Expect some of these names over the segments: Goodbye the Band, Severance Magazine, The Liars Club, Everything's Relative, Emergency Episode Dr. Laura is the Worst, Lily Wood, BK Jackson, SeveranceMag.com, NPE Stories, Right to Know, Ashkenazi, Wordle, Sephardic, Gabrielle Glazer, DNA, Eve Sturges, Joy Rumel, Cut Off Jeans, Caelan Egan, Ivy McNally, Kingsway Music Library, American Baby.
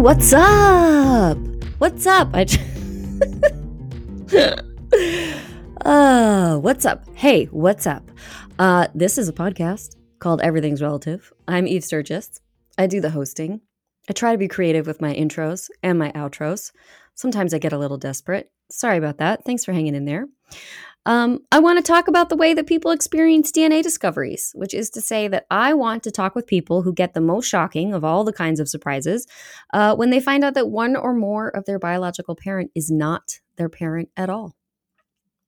what's up? What's up? What's up? Hey, what's up? This is a podcast called Everything's Relative. I'm Eve Sturges. I do the hosting. I try to be creative with my intros and my outros. Sometimes I get a little desperate. Sorry about that. Thanks for hanging in there. I want to talk about the way that people experience DNA discoveries, which is to say that I want to talk with people who get the most shocking of all the kinds of surprises when they find out that one or more of their biological parent is not their parent at all.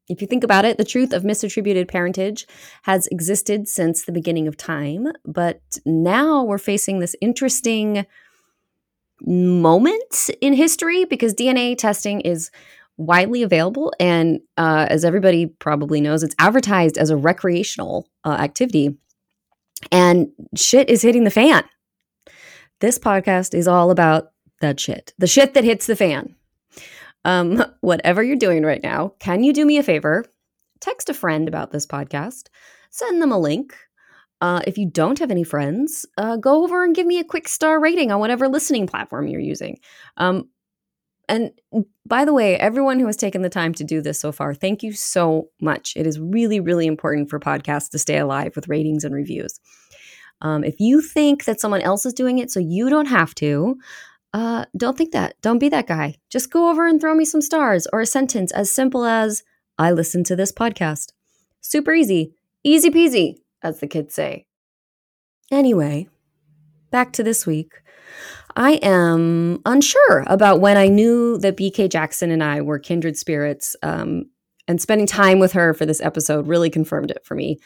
If you think about it, the truth of misattributed parentage has existed since the beginning of time, but now we're facing this interesting moment in history because DNA testing is widely available, and as everybody probably knows, it's advertised as a recreational activity, and shit is hitting the fan. This podcast is all about that shit, the shit that hits the fan. Whatever you're doing right now, can you do me a favor? Text a friend about this podcast. Send them a link. If you don't have any friends, go over and give me a quick star rating on whatever listening platform you're using. And by the way, everyone who has taken the time to do this so far, thank you so much. It is really, really important for podcasts to stay alive with ratings and reviews. If you think that someone else is doing it so you don't have to, don't think that. Don't be that guy. Just go over and throw me some stars or a sentence as simple as, I listen to this podcast. Super easy. Easy peasy, as the kids say. Anyway, back to this week. I am unsure about when I knew that BK Jackson and I were kindred spirits, and spending time with her for this episode really confirmed it for me.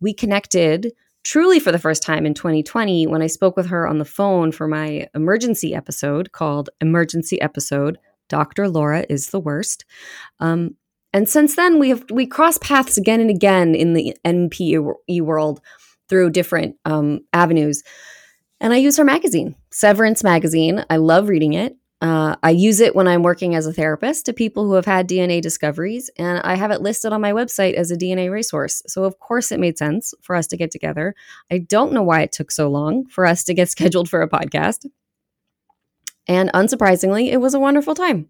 We connected truly for the first time in 2020 when I spoke with her on the phone for my emergency episode called Emergency Episode Dr. Laura is the Worst. And since then, we crossed paths again and again in the NPE world through different avenues. And I use her magazine, Severance Magazine. I love reading it. I use it when I'm working as a therapist to people who have had DNA discoveries, and I have it listed on my website as a DNA resource. So of course it made sense for us to get together. I don't know why it took so long for us to get scheduled for a podcast. And unsurprisingly, it was a wonderful time.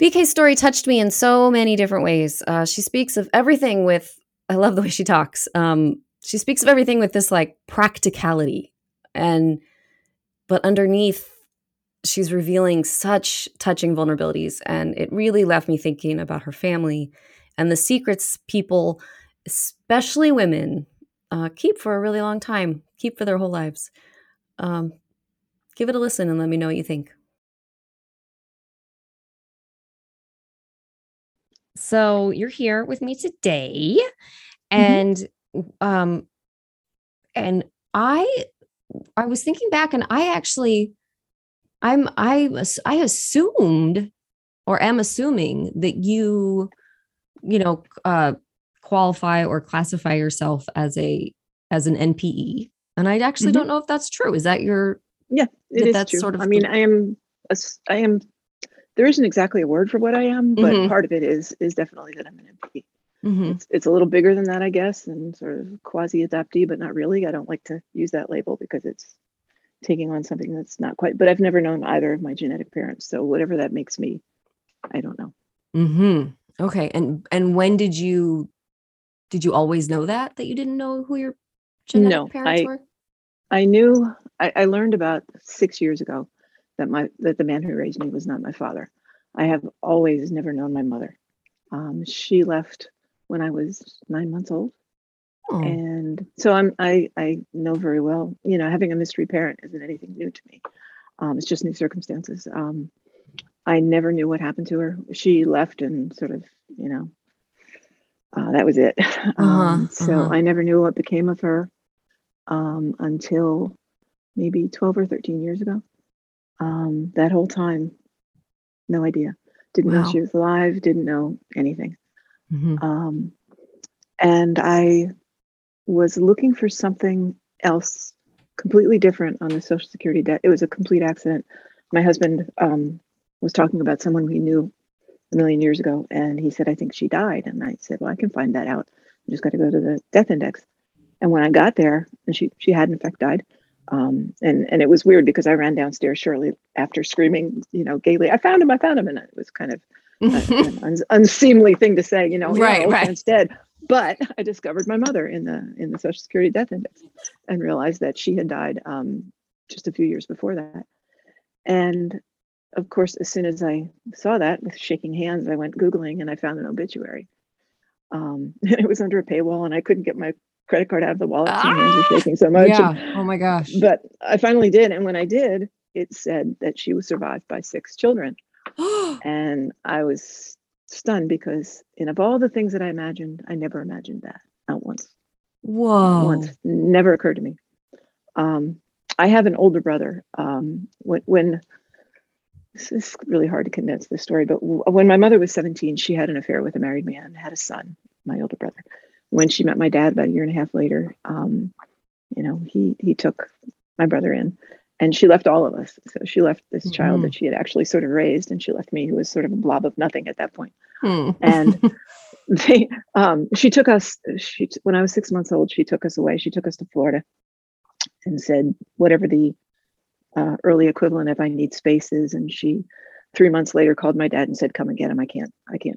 BK's story touched me in so many different ways. She speaks of everything with, I love the way she talks. She speaks of everything with this like practicality. But underneath, she's revealing such touching vulnerabilities, and it really left me thinking about her family and the secrets people, especially women, keep for a really long time, keep for their whole lives. Give it a listen and let me know what you think. So you're here with me today, and I was thinking back, and I assumed, or am assuming, that you qualify or classify yourself as an NPE, and I actually don't know if that's true. Is that your? Yeah, that's true. Sort of. I mean, I am. There isn't exactly a word for what I am, but part of it is definitely that I'm an NPE. Mm-hmm. It's a little bigger than that, I guess, and sort of quasi-adoptee, but not really. I don't like to use that label because it's taking on something that's not quite, but I've never known either of my genetic parents. So whatever that makes me, I don't know. Mm-hmm. Okay. And when did you always know that you didn't know who your genetic parents were? I knew, I learned about 6 years ago that the man who raised me was not my father. I have always never known my mother. She left when I was 9 months old. Oh. And so I know very well, having a mystery parent isn't anything new to me. It's just new circumstances. I never knew what happened to her. She left and sort of, that was it. So I never knew what became of her until maybe 12 or 13 years ago. That whole time, no idea. Didn't know she was alive, didn't know anything. Mm-hmm. And I was looking for something else completely different on the Social Security debt. It was a complete accident. My husband was talking about someone we knew a million years ago, and he said, I think she died. And I said, well, I can find that out. I just got to go to the death index. And when I got there, and she had in fact died, And it was weird because I ran downstairs shortly after screaming, you know, gaily, I found him. And it was kind of an unseemly thing to say, you know, right. Instead. But I discovered my mother in the Social Security Death Index and realized that she had died just a few years before that. And of course, as soon as I saw that, with shaking hands, I went Googling and I found an obituary. And it was under a paywall and I couldn't get my credit card out of the wallet. My hands were shaking so much. Yeah. And, oh my gosh. But I finally did. And when I did, it said that she was survived by 6 children. And I was stunned because of all the things that I imagined, I never imagined that. Not once. Whoa. Not once. Never occurred to me. I have an older brother. When this is really hard to condense this story, but when my mother was 17, she had an affair with a married man, had a son, my older brother. When she met my dad about a year and a half later, he took my brother in, and she left all of us. So she left this child that she had actually sort of raised, and she left me, who was sort of a blob of nothing at that point. And she took us. When I was 6 months old, she took us away. She took us to Florida, and said whatever the early equivalent of "I need space" is, and she 3 months later called my dad and said, "Come and get him. I can't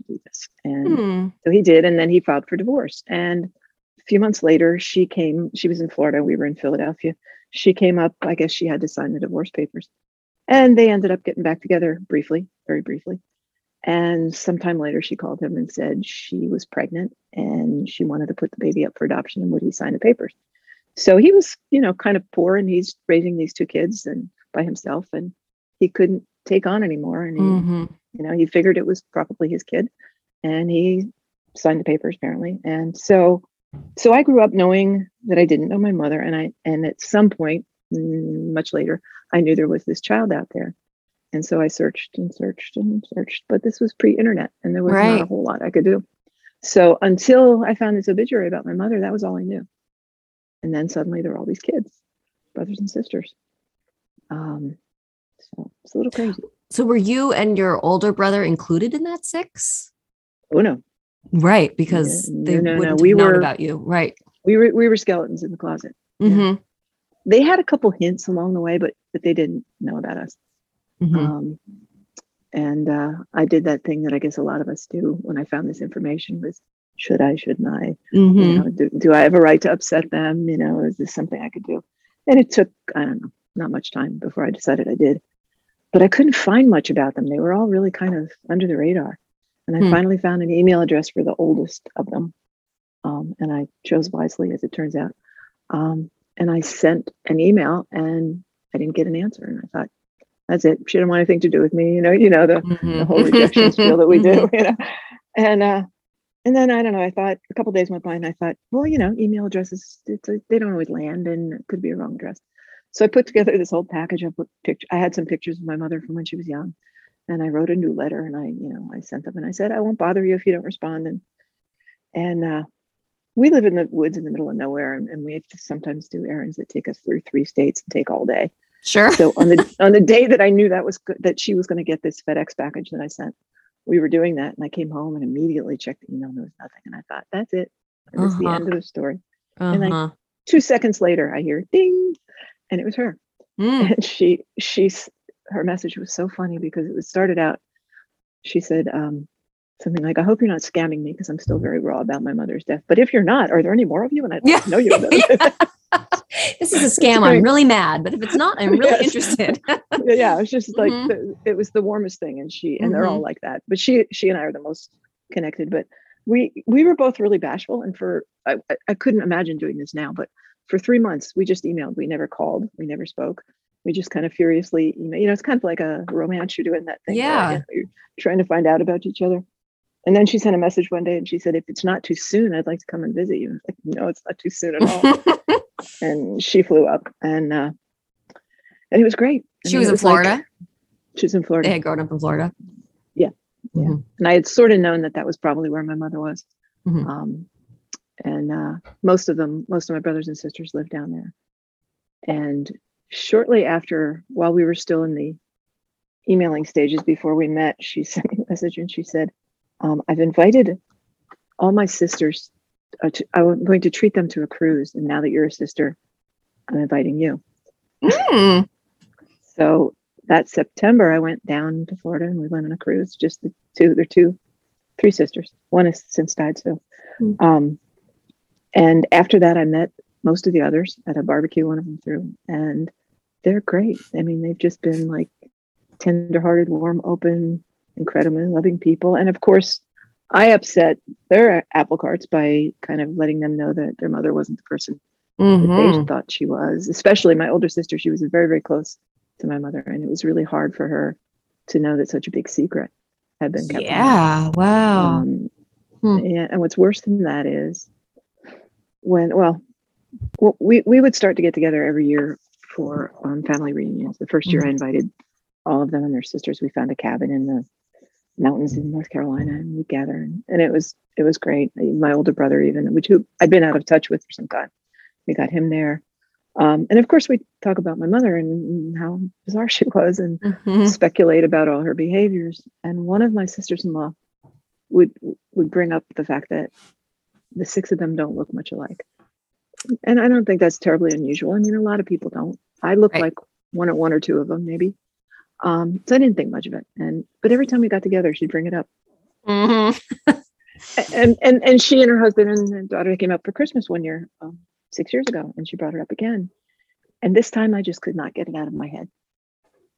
do this." And so he did, and then he filed for divorce. And a few months later, she came. She was in Florida. We were in Philadelphia. She came up. I guess she had to sign the divorce papers, and they ended up getting back together briefly, very briefly. And sometime later, she called him and said she was pregnant and she wanted to put the baby up for adoption, and would he sign the papers? So he was, kind of poor, and he's raising these 2 kids and by himself, and he couldn't take on anymore. And he, he figured it was probably his kid, and he signed the papers apparently. And so I grew up knowing that I didn't know my mother. And at some point much later, I knew there was this child out there. And so I searched, but this was pre-internet, and there was not a whole lot I could do. So until I found this obituary about my mother, that was all I knew. And then suddenly there were all these kids, brothers and sisters. So it's a little crazy. So were you and your older brother included in that 6? Oh, no. Right. Because they wouldn't have known about you. Right. We were skeletons in the closet. Mm-hmm. Yeah. They had a couple hints along the way, but they didn't know about us. Mm-hmm. And I did that thing that I guess a lot of us do when I found this information was, should I? Shouldn't I? Mm-hmm. Do I have a right to upset them? Is this something I could do? And it took, I don't know, not much time before I decided I did. But I couldn't find much about them. They were all really kind of under the radar. And I finally found an email address for the oldest of them. And I chose wisely, as it turns out. And I sent an email, and I didn't get an answer. And I thought, that's it. She didn't want anything to do with me. The whole rejection spiel that we do. And then, I don't know, I thought a couple of days went by, and I thought, well, email addresses, they don't always land, and it could be a wrong address. So I put together this whole package of pictures. I had some pictures of my mother from when she was young, and I wrote a new letter, and I sent them, and I said, I won't bother you if you don't respond. And we live in the woods in the middle of nowhere, and we have to sometimes do errands that take us through 3 states and take all day. Sure. So on the day that I knew that was good, that she was going to get this FedEx package that I sent, we were doing that, and I came home and immediately checked the email, and there was nothing. And I thought, that's it. It was the end of the story. And then 2 seconds later, I hear ding, and it was her. And her message was so funny because it started out, she said something like, I hope you're not scamming me because I'm still very raw about my mother's death. But if you're not, are there any more of you? And I don't know you. This is a scam. I'm really mad, but if it's not, I'm really interested. Yeah, it's just like it was the warmest thing, and they're all like that. But she and I are the most connected. But we were both really bashful, and I couldn't imagine doing this now. But for 3 months, we just emailed. We never called. We never spoke. We just kind of furiously emailed. It's kind of like a romance. You're doing that thing. Yeah, where, you're trying to find out about each other. And then she sent a message one day, and she said, "If it's not too soon, I'd like to come and visit you." And I was like, no, it's not too soon at all. And she flew up, and it was great. And she was in Florida. She was in Florida. They had grown up in Florida. Yeah, yeah. Mm-hmm. And I had sort of known that was probably where my mother was. Mm-hmm. And most of my brothers and sisters lived down there. And shortly after, while we were still in the emailing stages before we met, she sent me a message, and she said, I've invited all my sisters. I'm going to treat them to a cruise. And now that you're a sister, I'm inviting you. Mm. So that September, I went down to Florida and we went on a cruise. Just the two, there are three sisters. One has since died still. Mm. And after that, I met most of the others at a barbecue one of them threw, and they're great. I mean, they've just been like tenderhearted, warm, open, incredibly loving people. And of course, I upset their apple carts by kind of letting them know that their mother wasn't the person that they thought she was, especially my older sister. She was very, very close to my mother. And it was really hard for her to know that such a big secret had been kept. Yeah. Wow. And what's worse than that is when, well, we would start to get together every year for family reunions. The first year I invited all of them and their sisters. We found a cabin in the mountains in North Carolina and we gathered, and it was great. My older brother, even, which who I'd been out of touch with for some time, we got him there. And of course we talk about my mother and how bizarre she was and speculate about all her behaviors. And one of my sisters-in-law would bring up the fact that the six of them don't look much alike. And I don't think that's terribly unusual. I mean, a lot of people don't. I look like one or two of them, maybe. So I didn't think much of it. But every time we got together, she'd bring it up. And she and her husband and her daughter came up for Christmas one year, 6 years ago, and she brought it up again. And this time I just could not get it out of my head.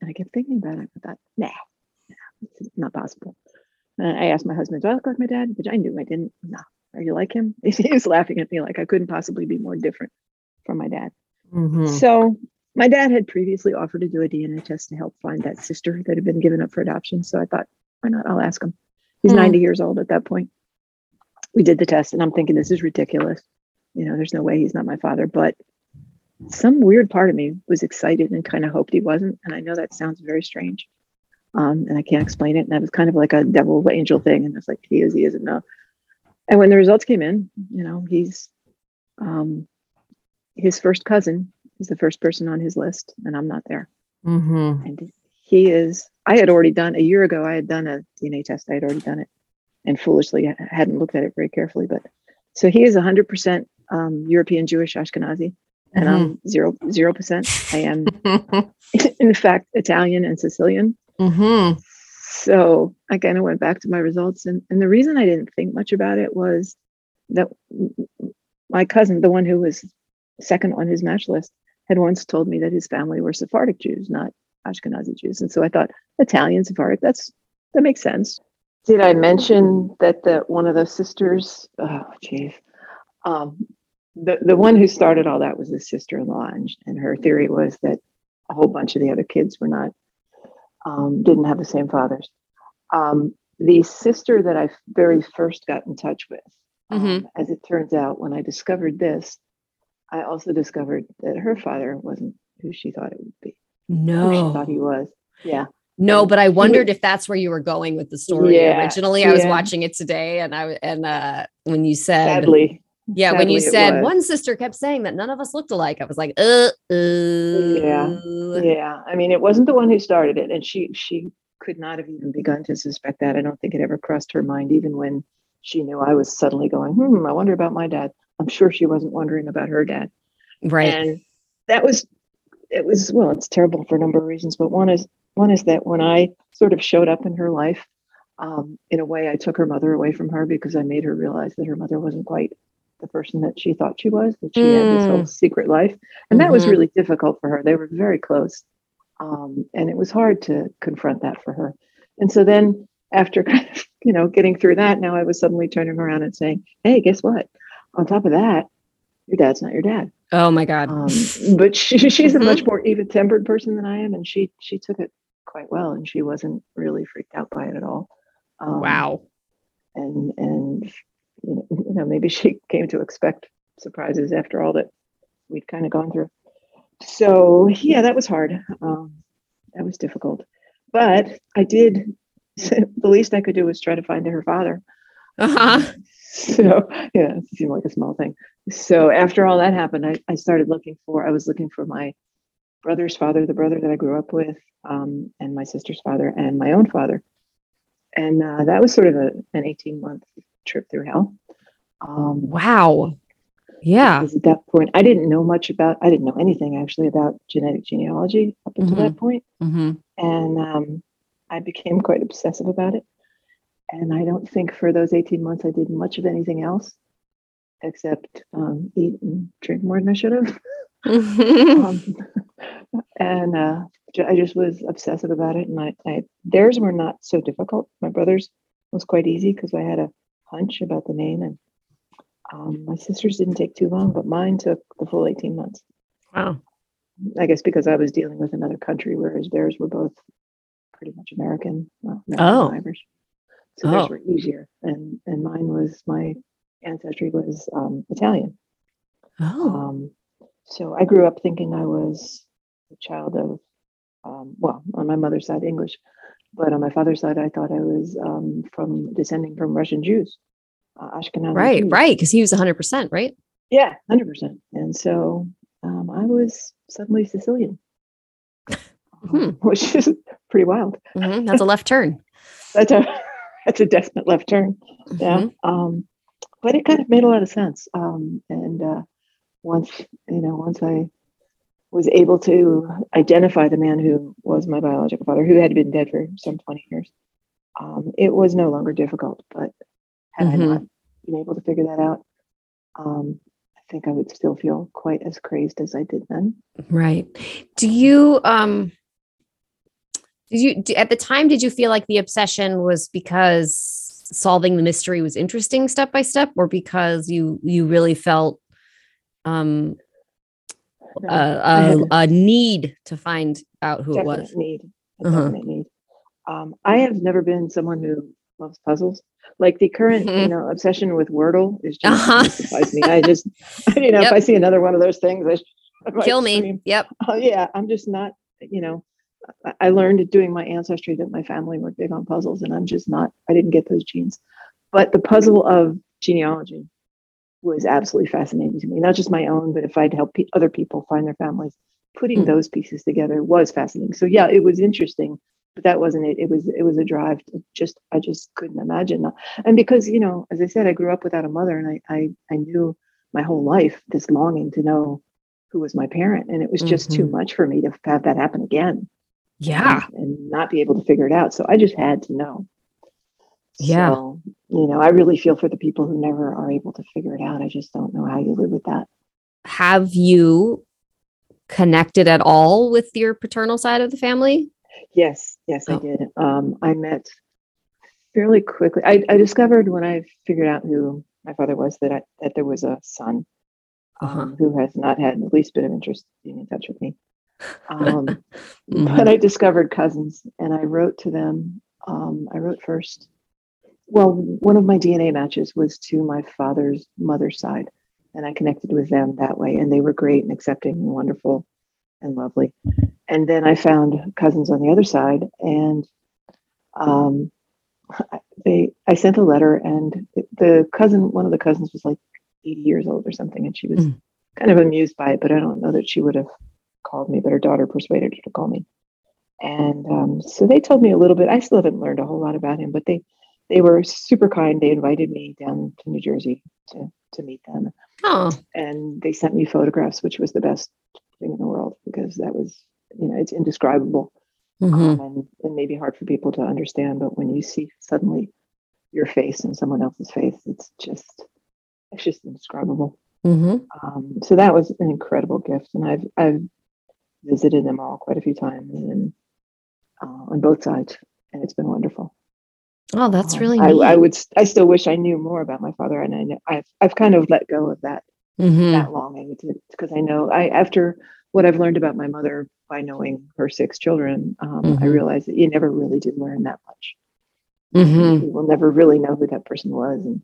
And I kept thinking about it. I thought, it's not possible. And I asked my husband, do I look like my dad? Which I knew I didn't. No. Are you like him? He was laughing at me like I couldn't possibly be more different from my dad. So my dad had previously offered to do a DNA test to help find that sister that had been given up for adoption. So I thought, why not? I'll ask him. He's 90 years old at that point. We did the test and I'm thinking, this is ridiculous. You know, there's no way he's not my father. But some weird part of me was excited and kind of hoped he wasn't. And I know that sounds very strange. And I can't explain it. And that was kind of like a devil angel thing. And I was like, he isn't, no. And when the results came in, you know, he's his first cousin is the first person on his list, and I'm not there. And he is, I had done a DNA test. I had already done it and foolishly hadn't looked at it very carefully. But so he is 100% European Jewish Ashkenazi, and I'm 0%. I am, in fact, Italian and Sicilian. So I kind of went back to my results. And the reason I didn't think much about it was that my cousin, the one who was second on his match list, had once told me that his family were Sephardic Jews, not Ashkenazi Jews. And so I thought, Italian, Sephardic, that makes sense. Did I mention that one of those sisters, the one who started all that was his sister-in-law. And her theory was that a whole bunch of the other kids were not, didn't have the same fathers. The sister that I very first got in touch with, as it turns out, when I discovered this, I also discovered that her father wasn't who she thought it would be. No. Who she thought he was. Yeah. No, but I wondered if that's where you were going with the story originally. I was watching it today, and when you said, when you said one sister kept saying that none of us looked alike, I was like, yeah. I mean, it wasn't the one who started it, and she could not have even begun to suspect that. I don't think it ever crossed her mind, even when she knew I was suddenly going, I wonder about my dad. I'm sure she wasn't wondering about her dad, right? And it's terrible for a number of reasons, but one is that when I sort of showed up in her life, in a way, I took her mother away from her because I made her realize that her mother wasn't quite the person that she thought she was, that she had this whole secret life. And that was really difficult for her. They were very close. And it was hard to confront that for her. And so then after, getting through that, now I was suddenly turning around and saying, hey, guess what? On top of that, your dad's not your dad. Oh my God. But she's a much more even-tempered person than I am. And she took it quite well, and she wasn't really freaked out by it at all. Wow. And you know, maybe she came to expect surprises after all that we'd kind of gone through. So yeah, that was hard. That was difficult. But I did. The least I could do was try to find her father. So yeah, it seemed like a small thing. So after all that happened, I started looking for my brother's father, the brother that I grew up with, and my sister's father and my own father. And that was sort of an 18-month trip through hell. Wow. Yeah. Because at that point, I didn't know anything actually about genetic genealogy up until that point. Mm-hmm. And I became quite obsessive about it. And I don't think for those 18 months, I did much of anything else except eat and drink more than I should have. And I just was obsessive about it. And theirs were not so difficult. My brother's was quite easy because I had a hunch about the name. And my sister's didn't take too long, but mine took the full 18 months. Wow. I guess because I was dealing with another country, whereas theirs were both pretty much American. Survivors. So theirs were easier. And mine was, my ancestry was Italian. Oh. So I grew up thinking I was a child of, on my mother's side, English. But on my father's side, I thought I was descending from Russian Jews. Ashkenazi. Right, Jews. Right. Because he was 100%, right? Yeah, 100%. And so I was suddenly Sicilian, which is pretty wild. Mm-hmm. That's a left turn. That's a definite left turn. Mm-hmm. Yeah. But it kind of made a lot of sense. Once I was able to identify the man who was my biological father, who had been dead for some 20 years, it was no longer difficult. But had I not been able to figure that out, I think I would still feel quite as crazed as I did then. Right. At the time, did you feel like the obsession was because solving the mystery was interesting step by step, or because you really felt a need to find out who it was? Definite need. I have never been someone who loves puzzles. Like the current, obsession with Wordle is just mystifies me. If I see another one of those things, I kill me. Scream. Yep. Oh yeah, I'm just not. I learned doing my ancestry that my family were big on puzzles, and I'm just not. I didn't get those genes, but the puzzle of genealogy was absolutely fascinating to me. Not just my own, but if I'd help other people find their families, putting those pieces together was fascinating. So yeah, it was interesting. But that wasn't it. It was a drive to I just couldn't imagine that. And because, as I said, I grew up without a mother, and I knew my whole life this longing to know who was my parent. And it was just too much for me to have that happen again. Yeah. And not be able to figure it out. So I just had to know. Yeah. So, I really feel for the people who never are able to figure it out. I just don't know how you live with that. Have you connected at all with your paternal side of the family? Yes, I did. I met fairly quickly. I discovered when I figured out who my father was that there was a son who has not had the least bit of interest in touch with me. But I discovered cousins, and I wrote to them. I wrote first. Well, one of my DNA matches was to my father's mother's side, and I connected with them that way, and they were great and accepting and wonderful and lovely. And then I found cousins on the other side, and I sent a letter, and one of the cousins was like 80 years old or something, and she was kind of amused by it, but I don't know that she would have called me, but her daughter persuaded her to call me. And so they told me a little bit. I still haven't learned a whole lot about him, but they were super kind. They invited me down to New Jersey to meet them. Oh. And they sent me photographs, which was the best thing in the world, because that was, it's indescribable and maybe hard for people to understand. But when you see suddenly your face and someone else's face, it's just indescribable. Mm-hmm. So that was an incredible gift. And I've visited them all quite a few times, and on both sides. And it's been wonderful. Oh, that's really neat. I still wish I knew more about my father. And I've kind of let go of that, that longing, because I know after what I've learned about my mother by knowing her 6 children, I realized that you never really did learn that much. Mm-hmm. You will never really know who that person was and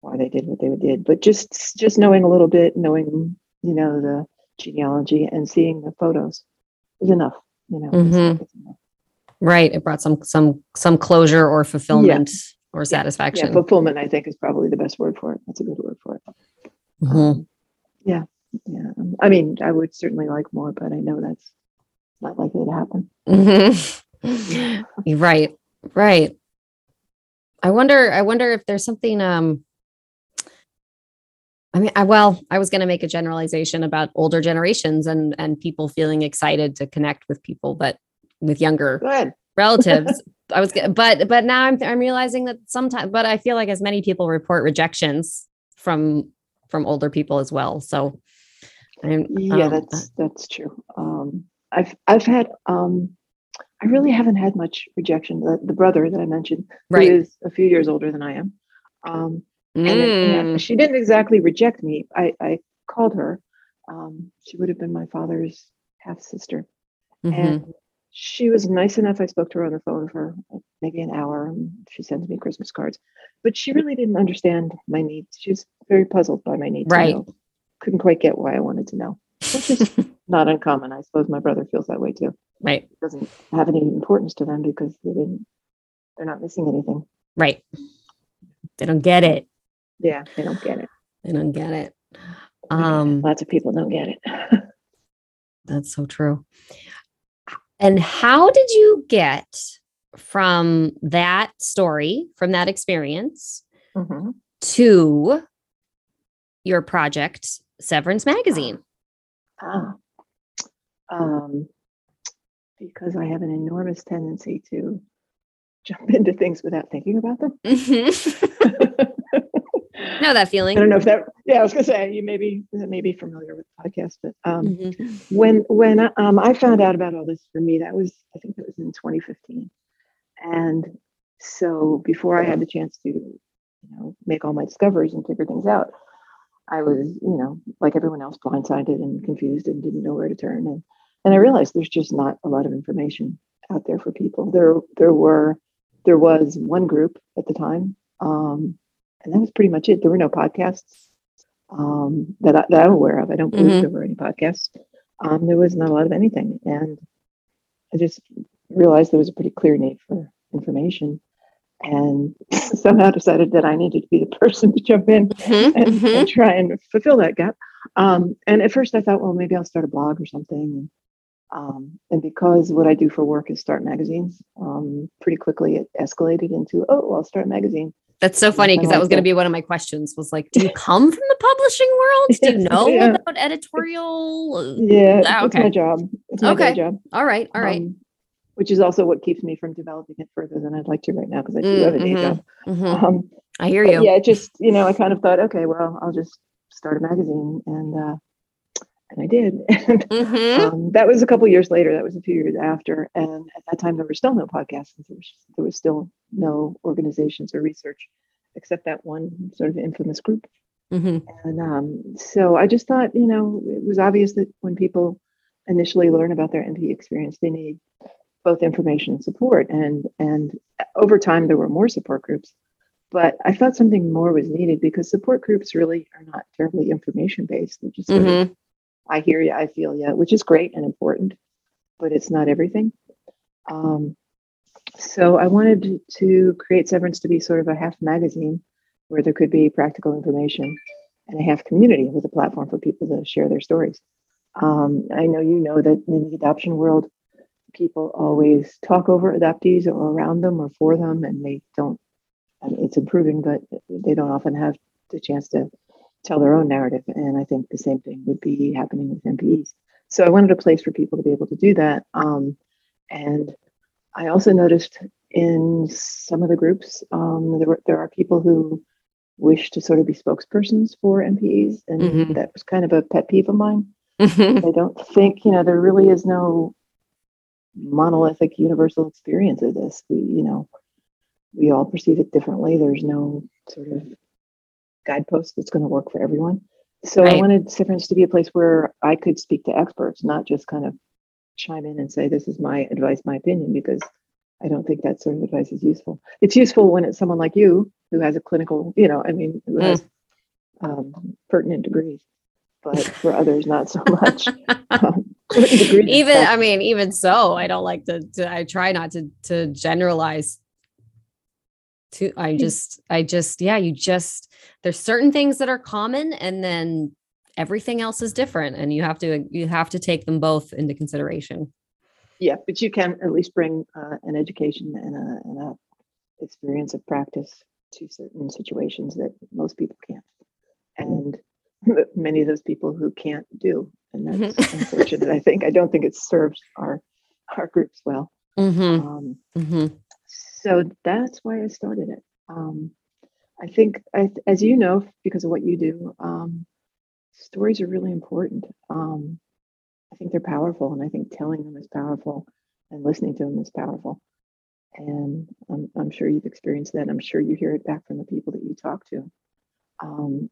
why they did what they did, but just knowing a little bit, knowing, the genealogy and seeing the photos is enough, it's enough. Right. It brought some closure or fulfillment or satisfaction. Yeah, fulfillment, I think, is probably the best word for it. That's a good word for it. Yeah. I mean, I would certainly like more, but I know that's not likely to happen. Mm-hmm. Right. I wonder if there's something, I mean, I was going to make a generalization about older generations and people feeling excited to connect with people, but with younger relatives, but now I'm realizing that sometimes, but I feel like as many people report rejections from older people as well. So that's true. I've had, I really haven't had much rejection. The brother that I mentioned, right, who is a few years older than I am. And she didn't exactly reject me. I called her. She would have been my father's half sister. Mm-hmm. And she was nice enough. I spoke to her on the phone for maybe an hour. And she sends me Christmas cards, but she really didn't understand my needs. She's very puzzled by my needs. Right. Couldn't quite get why I wanted to know, which is not uncommon. I suppose my brother feels that way too. Right. It doesn't have any importance to them because they're not missing anything. Right. They don't get it. Yeah, they don't get it. They don't get it. Lots of people don't get it. That's so true. And how did you get from that story, from that experience, mm-hmm, to your project, Severance Magazine? Because I have an enormous tendency to jump into things without thinking about them. Mm-hmm. Know that feeling. I don't know if that, yeah, I was gonna say you may be familiar with the podcast, but mm-hmm, when I found out about all this, for me, that was, I think it was in 2015. And so before I had the chance to, make all my discoveries and figure things out, I was, like everyone else, blindsided and confused and didn't know where to turn. And I realized there's just not a lot of information out there for people. There was one group at the time, and that was pretty much it. There were no podcasts that I'm aware of. I don't believe, mm-hmm, there were any podcasts. There was not a lot of anything. And I just realized there was a pretty clear need for information, and somehow decided that I needed to be the person to jump in, mm-hmm, and try and fulfill that gap. And at first I thought, well, maybe I'll start a blog or something. And because what I do for work is start magazines, pretty quickly it escalated into, I'll start a magazine. That's so funny, because that was going to be one of my questions, was like, do you come from the publishing world? Do you know about editorial? Yeah, it's my job. It's my day job. All right. Which is also what keeps me from developing it further than I'd like to right now, because I do have a day job. Mm-hmm. I hear you. Yeah, it just, I kind of thought, okay, well, I'll just start a magazine. And I did. And, mm-hmm, that was a couple of years later. That was a few years after. And at that time, there were still no podcasts. There was still no organizations or research, except that one sort of infamous group. Mm-hmm. And so I just thought, it was obvious that when people initially learn about their NPE experience, they need both information and support. And over time, there were more support groups. But I thought something more was needed, because support groups really are not terribly information-based. They're just, mm-hmm, sort of, I hear you, I feel you, which is great and important, but it's not everything. So I wanted to create Severance to be sort of a half magazine where there could be practical information, and a half community with a platform for people to share their stories. I know that in the adoption world, people always talk over adoptees or around them or for them, and they don't, it's improving, but they don't often have the chance to tell their own narrative. And I think the same thing would be happening with NPEs. So I wanted a place for people to be able to do that. And I also noticed in some of the groups, there are people who wish to sort of be spokespersons for NPEs. And mm-hmm, that was kind of a pet peeve of mine. Mm-hmm. I don't think, there really is no monolithic universal experience of this. We all perceive it differently. There's no sort of guidepost that's going to work for everyone. So right, I wanted Severance to be a place where I could speak to experts, not just kind of chime in and say, this is my advice, my opinion, because I don't think that sort of advice is useful. It's useful when it's someone like you who has a clinical, who has pertinent degrees, but for others, not so much. Even so, I don't like to I try not to generalize. There's certain things that are common, and then everything else is different, and you have to take them both into consideration. Yeah, but you can at least bring an education and a experience of practice to certain situations that most people can't. And many of those people who can't do. And that's unfortunate. I don't think it serves our groups well. Mm-hmm. So that's why I started it. I think, as you know, because of what you do, stories are really important. I think they're powerful, and I think telling them is powerful, and listening to them is powerful. And I'm sure you've experienced that. I'm sure you hear it back from the people that you talk to.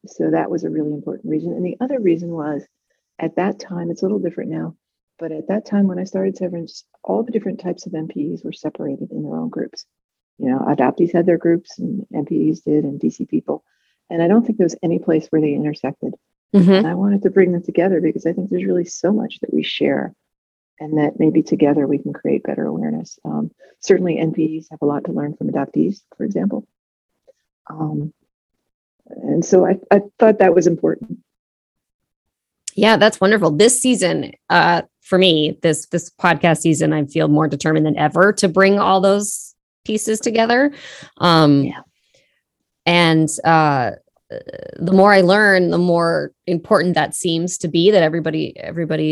So that was a really important reason. And the other reason was, at that time, it's a little different now, but at that time when I started Severance, all the different types of MPEs were separated in their own groups. You know, adoptees had their groups, and MPEs did, and DC people. And I don't think there was any place where they intersected. Mm-hmm. And I wanted to bring them together because I think there's really so much that we share, and that maybe together we can create better awareness. Certainly NPEs have a lot to learn from adoptees, for example. And so I thought that was important. Yeah, that's wonderful. This season, for me, this podcast season, I feel more determined than ever to bring all those pieces together. And the more I learn, the more important that seems to be, that everybody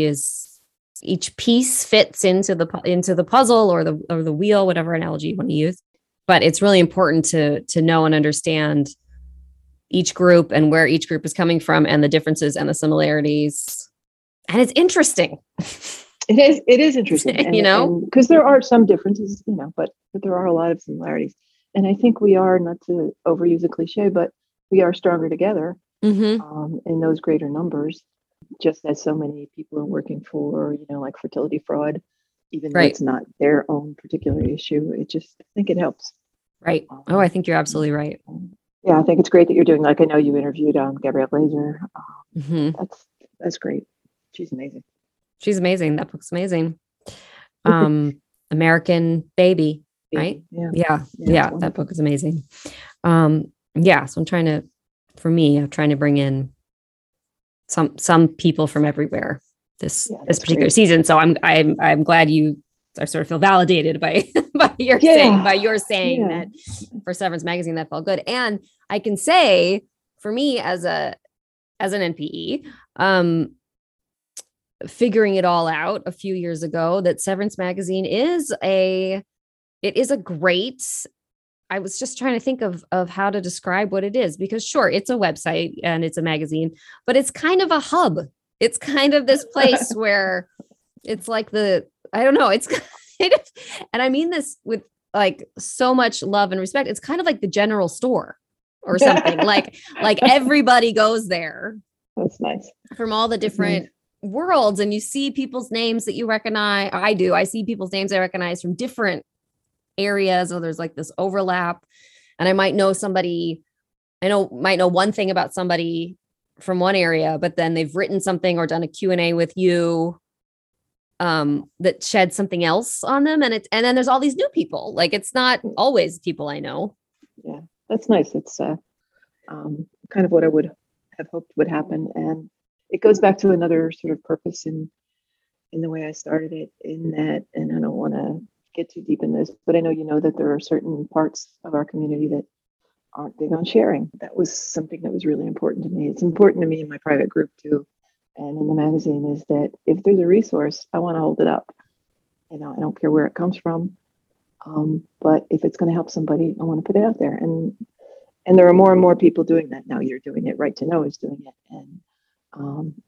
is, each piece fits into the puzzle or the wheel, whatever analogy you want to use. But it's really important to know and understand each group and where each group is coming from, and the differences and the similarities. And it's interesting. It is interesting, and, you know, because there are some differences, you know, but there are a lot of similarities. And I think we are, not to overuse a cliche, but we are stronger together, mm-hmm. In those greater numbers, just as so many people are working for, you know, like fertility fraud, even though it's not their own particular issue. It just, I think it helps. Right. Oh, I think you're absolutely right. Yeah, I think it's great that you're doing, like, I know you interviewed Gabrielle Glazer. Mm-hmm. That's great. She's amazing. That book's amazing. American Baby, right? Yeah, that book is amazing. So I'm trying to bring in some people from everywhere this particular season. So I'm glad you, I sort of feel validated by your saying that for Severance Magazine, that felt good. And I can say, for me as an NPE, figuring it all out a few years ago, that Severance Magazine is a great, I was just trying to think of how to describe what it is, because sure, it's a website and it's a magazine, but it's kind of a hub. It's kind of this place where it's like the, I don't know. It's kind of, and I mean this with like so much love and respect, it's kind of like the general store or something. like everybody goes there. That's nice. From all the different worlds, and you see people's names that you recognize. I do. I see people's names I recognize from different areas. So there's like this overlap, and I might know somebody. I might know one thing about somebody from one area, but then they've written something or done a Q&A with you that shed something else on them, and then there's all these new people. Like, it's not always people I know. Yeah, that's nice. It's kind of what I would have hoped would happen, and it goes back to another sort of purpose in the way I started it. In that, and I don't want to get too deep in this, but I know you know that there are certain parts of our community that aren't big on sharing. That was something that was really important to me. It's important to me in my private group too, and in the magazine, is that if there's a resource, I want to hold it up. You know, I don't care where it comes from. But if it's going to help somebody, I want to put it out there. And there are more and more people doing that now. You're doing it. Right to Know is doing it. And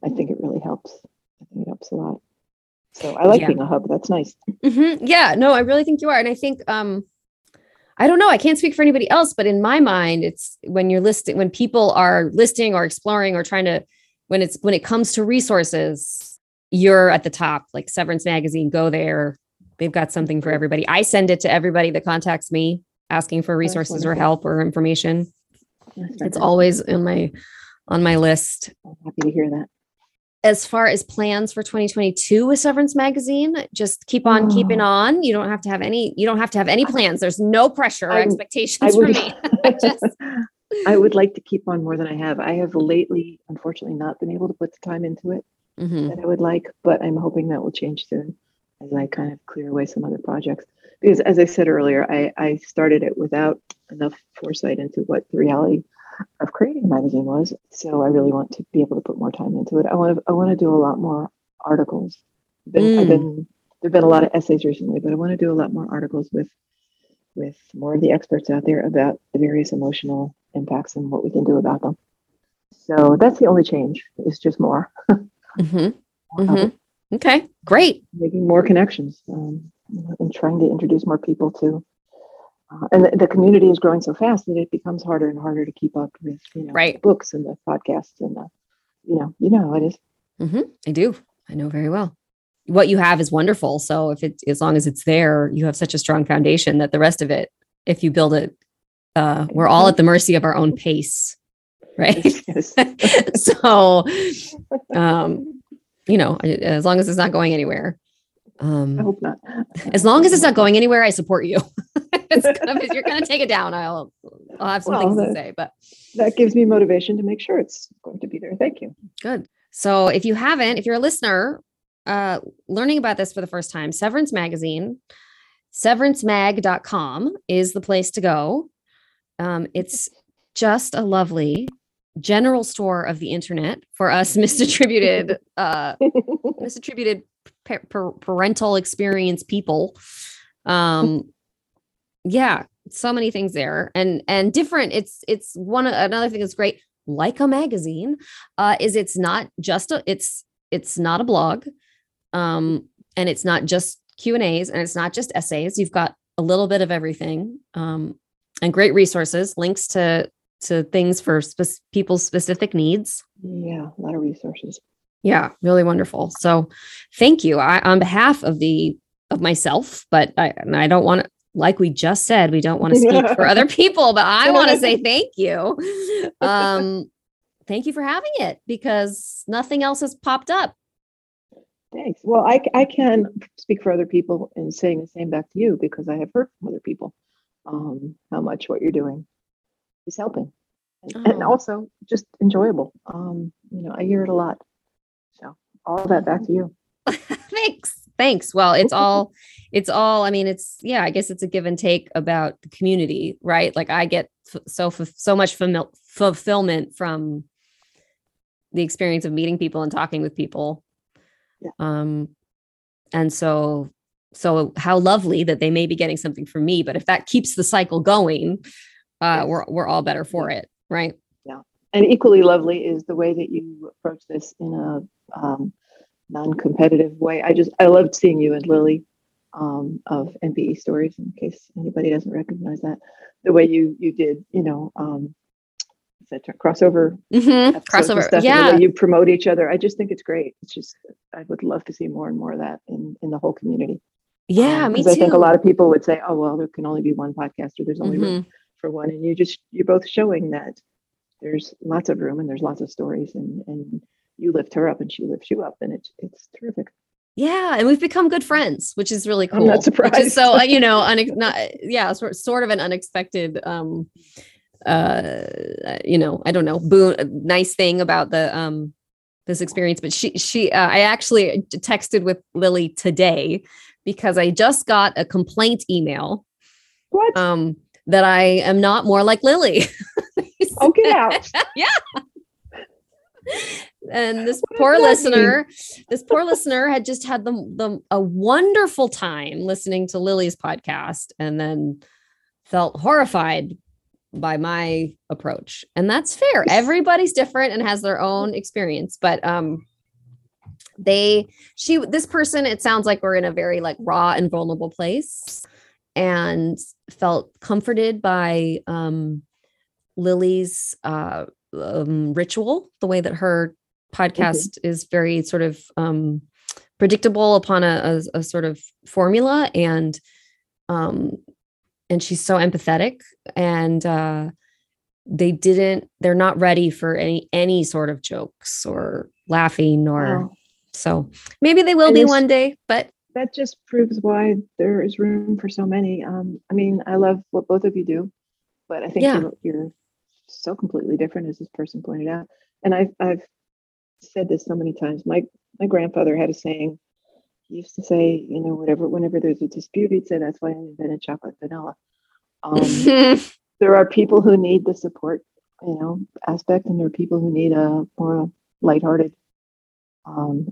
I think it really helps. I think it helps a lot. So I like being a hub. That's nice. Mm-hmm. Yeah, no, I really think you are. And I think, I don't know, I can't speak for anybody else, but in my mind, it's when people are listing or exploring or trying to, when it comes to resources, you're at the top, like Severance Magazine, go there. They've got something for everybody. I send it to everybody that contacts me asking for resources or help or information. It's always on my list. I'm happy to hear that. As far as plans for 2022 with Severance Magazine, just keep on keeping on. You don't have to have any plans. There's no pressure or expectations for me. I would like to keep on more than I have. I have lately, unfortunately, not been able to put the time into it that I would like, but I'm hoping that will change soon as I kind of clear away some other projects. Because as I said earlier, I started it without enough foresight into what the reality of creating my magazine was. So I really want to be able to put more time into it. I want to do a lot more articles. There've been a lot of essays recently, but I want to do a lot more articles with more of the experts out there about the various emotional impacts and what we can do about them. So that's the only change. It's just more. Mm-hmm. Mm-hmm. Okay, great. Making more connections and trying to introduce more people to. And the community is growing so fast that it becomes harder and harder to keep up with, the books and the podcasts and the, you know how it is. Mm-hmm. I do. I know very well. What you have is wonderful. So if it's, as long as it's there, you have such a strong foundation that the rest of it, if you build it, we're all at the mercy of our own pace, right? Yes. So, as long as it's not going anywhere. I hope not. As long as it's not going anywhere, I support you. If you're going to take it down, I'll have some things to say. But that gives me motivation to make sure it's going to be there. Thank you. Good. So if you're a listener learning about this for the first time, Severance Magazine, SeveranceMag.com is the place to go. It's just a lovely general store of the internet for us misattributed parental experience people. Yeah, so many things there and different. It's another thing that's great, like a magazine, is it's not a blog. And it's not just Q&As and it's not just essays. You've got a little bit of everything. And great resources, links to things for people's specific needs. Yeah, a lot of resources. Yeah, really wonderful. So thank you. On behalf of myself, but I don't want to, like we just said, we don't want to speak for other people, but I want to say thank you. Thank you for having it because nothing else has popped up. Thanks. Well, I can speak for other people and saying the same back to you because I have heard from other people how much what you're doing is helping and also just enjoyable. I hear it a lot. All that back to you. Thanks. Well, it's all, I mean, I guess it's a give and take about the community, right? Like I get so much fulfillment from the experience of meeting people and talking with people. Yeah. And so how lovely that they may be getting something from me, but if that keeps the cycle going, yes. we're all better for it. Right. Yeah. And equally lovely is the way that you approach this in a non-competitive way. I loved seeing you and Lily of NPE Stories, in case anybody doesn't recognize that. The way you did, crossover. Mm-hmm. Crossover. Stuff, yeah. The way you promote each other. I just think it's great. It's just, I would love to see more and more of that in the whole community. Yeah, me too. I think a lot of people would say, oh, well, there can only be one podcast or there's only room for one. And you're both showing that there's lots of room and there's lots of stories and you lift her up and she lifts you up and it's terrific. Yeah. And we've become good friends, which is really cool. I'm not surprised. So, sort of an unexpected, I don't know, nice thing about this experience, but she I actually texted with Lily today because I just got a complaint email. What? That I am not more like Lily. Oh, get out. Yeah. And this poor listener had just had a wonderful time listening to Lily's podcast and then felt horrified by my approach. And that's fair. Everybody's different and has their own experience, but, this person, it sounds like we're in a very like raw and vulnerable place and felt comforted by, Lily's, ritual, the way that her podcast is very sort of predictable upon a sort of formula, and she's so empathetic, and they're not ready for any sort of jokes or laughing or so maybe they will be one day, but that just proves why there is room for so many. I love what both of you do, but I think you're so completely different, as this person pointed out. And I've said this so many times. My grandfather had a saying. He used to say, whenever there's a dispute, he'd say, that's why I invented chocolate vanilla. There are people who need the support aspect, and there are people who need a more lighthearted,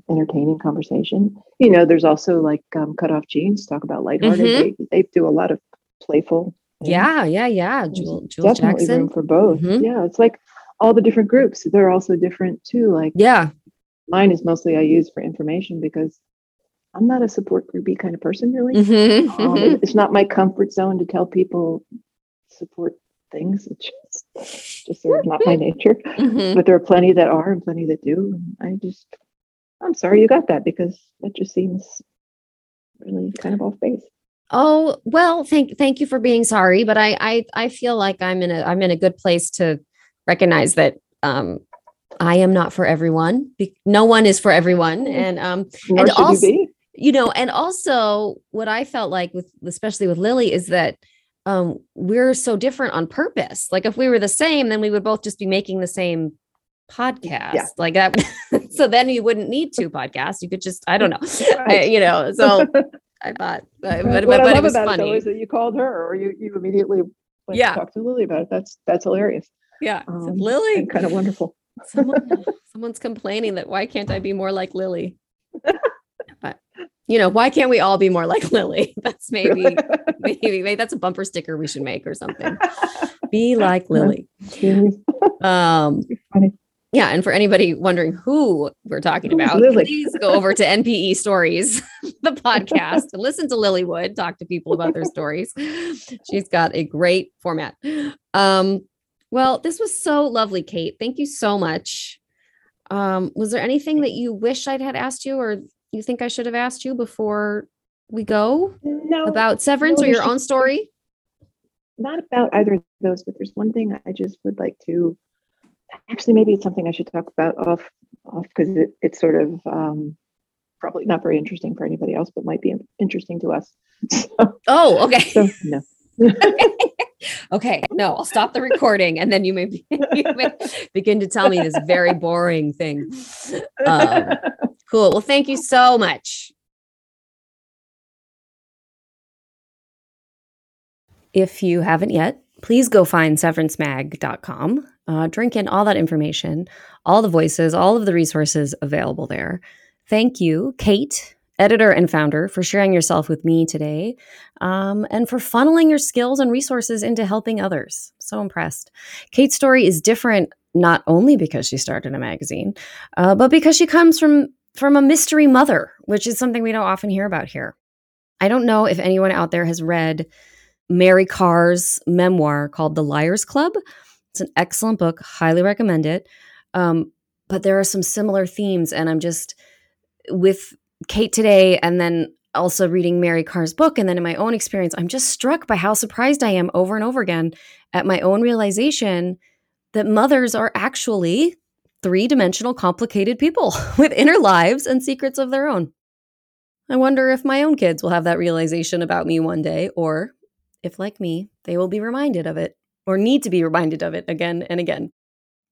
entertaining conversation. You know, there's also like Cut Off Jeans, talk about lighthearted. Mm-hmm. They do a lot of playful things. Yeah. Jewel definitely Jackson. Room for both. Mm-hmm. Yeah, it's like all the different groups. They're also different too. Like mine is mostly I use for information because I'm not a support groupie kind of person, really. Mm-hmm. It's not my comfort zone to tell people support things. It's just sort of not my nature. Mm-hmm. But there are plenty that are and plenty that do. And I'm sorry you got that, because that just seems really kind of off base. Oh, well, thank you for being sorry, but I feel like I'm in a good place to recognize that I am not for everyone. No one is for everyone, and also and also what I felt like especially with Lily is that we're so different on purpose. Like if we were the same, then we would both just be making the same podcast like that. So then you wouldn't need two podcasts. You could just, I don't know, so I thought, but I love it was about funny. It is that you called her or you immediately went to talk to Lily about it. That's hilarious. Yeah. So Lily. Kind of wonderful. Someone's complaining that why can't I be more like Lily? But, why can't we all be more like Lily? That's maybe that's a bumper sticker we should make or something. Be like Lily. Funny. Yeah. And for anybody wondering who we're talking about, please go over to NPE Stories, the podcast, to listen to Lily Wood talk to people about their stories. She's got a great format. Well, this was so lovely, Kate. Thank you so much. Was there anything that you wish I'd had asked you or you think I should have asked you before we go about Severance or your own story? Not about either of those, but there's one thing I just would like to actually, maybe it's something I should talk about off because it's sort of probably not very interesting for anybody else, but might be interesting to us. Okay. So, no. Okay. No, I'll stop the recording and then you may begin to tell me this very boring thing. Cool. Well, thank you so much. If you haven't yet, please go find SeveranceMag.com. Drink in all that information, all the voices, all of the resources available there. Thank you, Kate, editor and founder, for sharing yourself with me today, and for funneling your skills and resources into helping others. So impressed. Kate's story is different not only because she started a magazine, but because she comes from a mystery mother, which is something we don't often hear about here. I don't know if anyone out there has read Mary Carr's memoir called The Liars Club. It's an excellent book. Highly recommend it. But there are some similar themes. And I'm just with Kate today and then also reading Mary Carr's book. And then in my own experience, I'm just struck by how surprised I am over and over again at my own realization that mothers are actually three-dimensional, complicated people with inner lives and secrets of their own. I wonder if my own kids will have that realization about me one day, or if, like me, they will be reminded of it. Or need to be reminded of it again and again.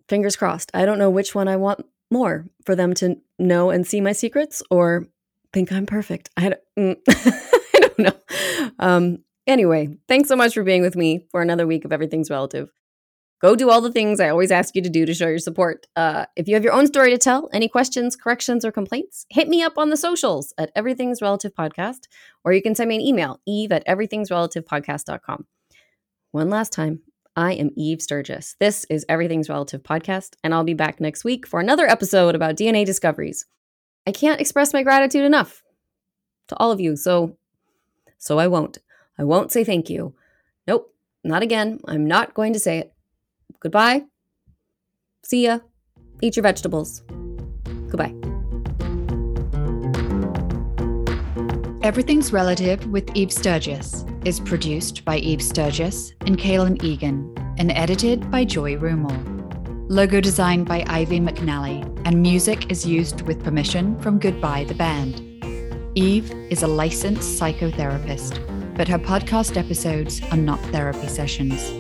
Fingers crossed. I don't know which one I want more, for them to know and see my secrets or think I'm perfect. I don't know. Anyway, thanks so much for being with me for another week of Everything's Relative. Go do all the things I always ask you to do to show your support. If you have your own story to tell, any questions, corrections, or complaints, hit me up on the socials at Everything's Relative Podcast, or you can send me an email, eve@everythingsrelativepodcast.com. One last time. I am Eve Sturges. This is Everything's Relative Podcast, and I'll be back next week for another episode about DNA discoveries. I can't express my gratitude enough to all of you, so I won't. I won't say thank you. Nope, not again. I'm not going to say it. Goodbye. See ya. Eat your vegetables. Goodbye. Everything's Relative with Eve Sturges is produced by Eve Sturges and Caelan Egan and edited by Joy Rumel. Logo designed by Ivy McNally, and music is used with permission from Goodbye the Band. Eve is a licensed psychotherapist, but her podcast episodes are not therapy sessions.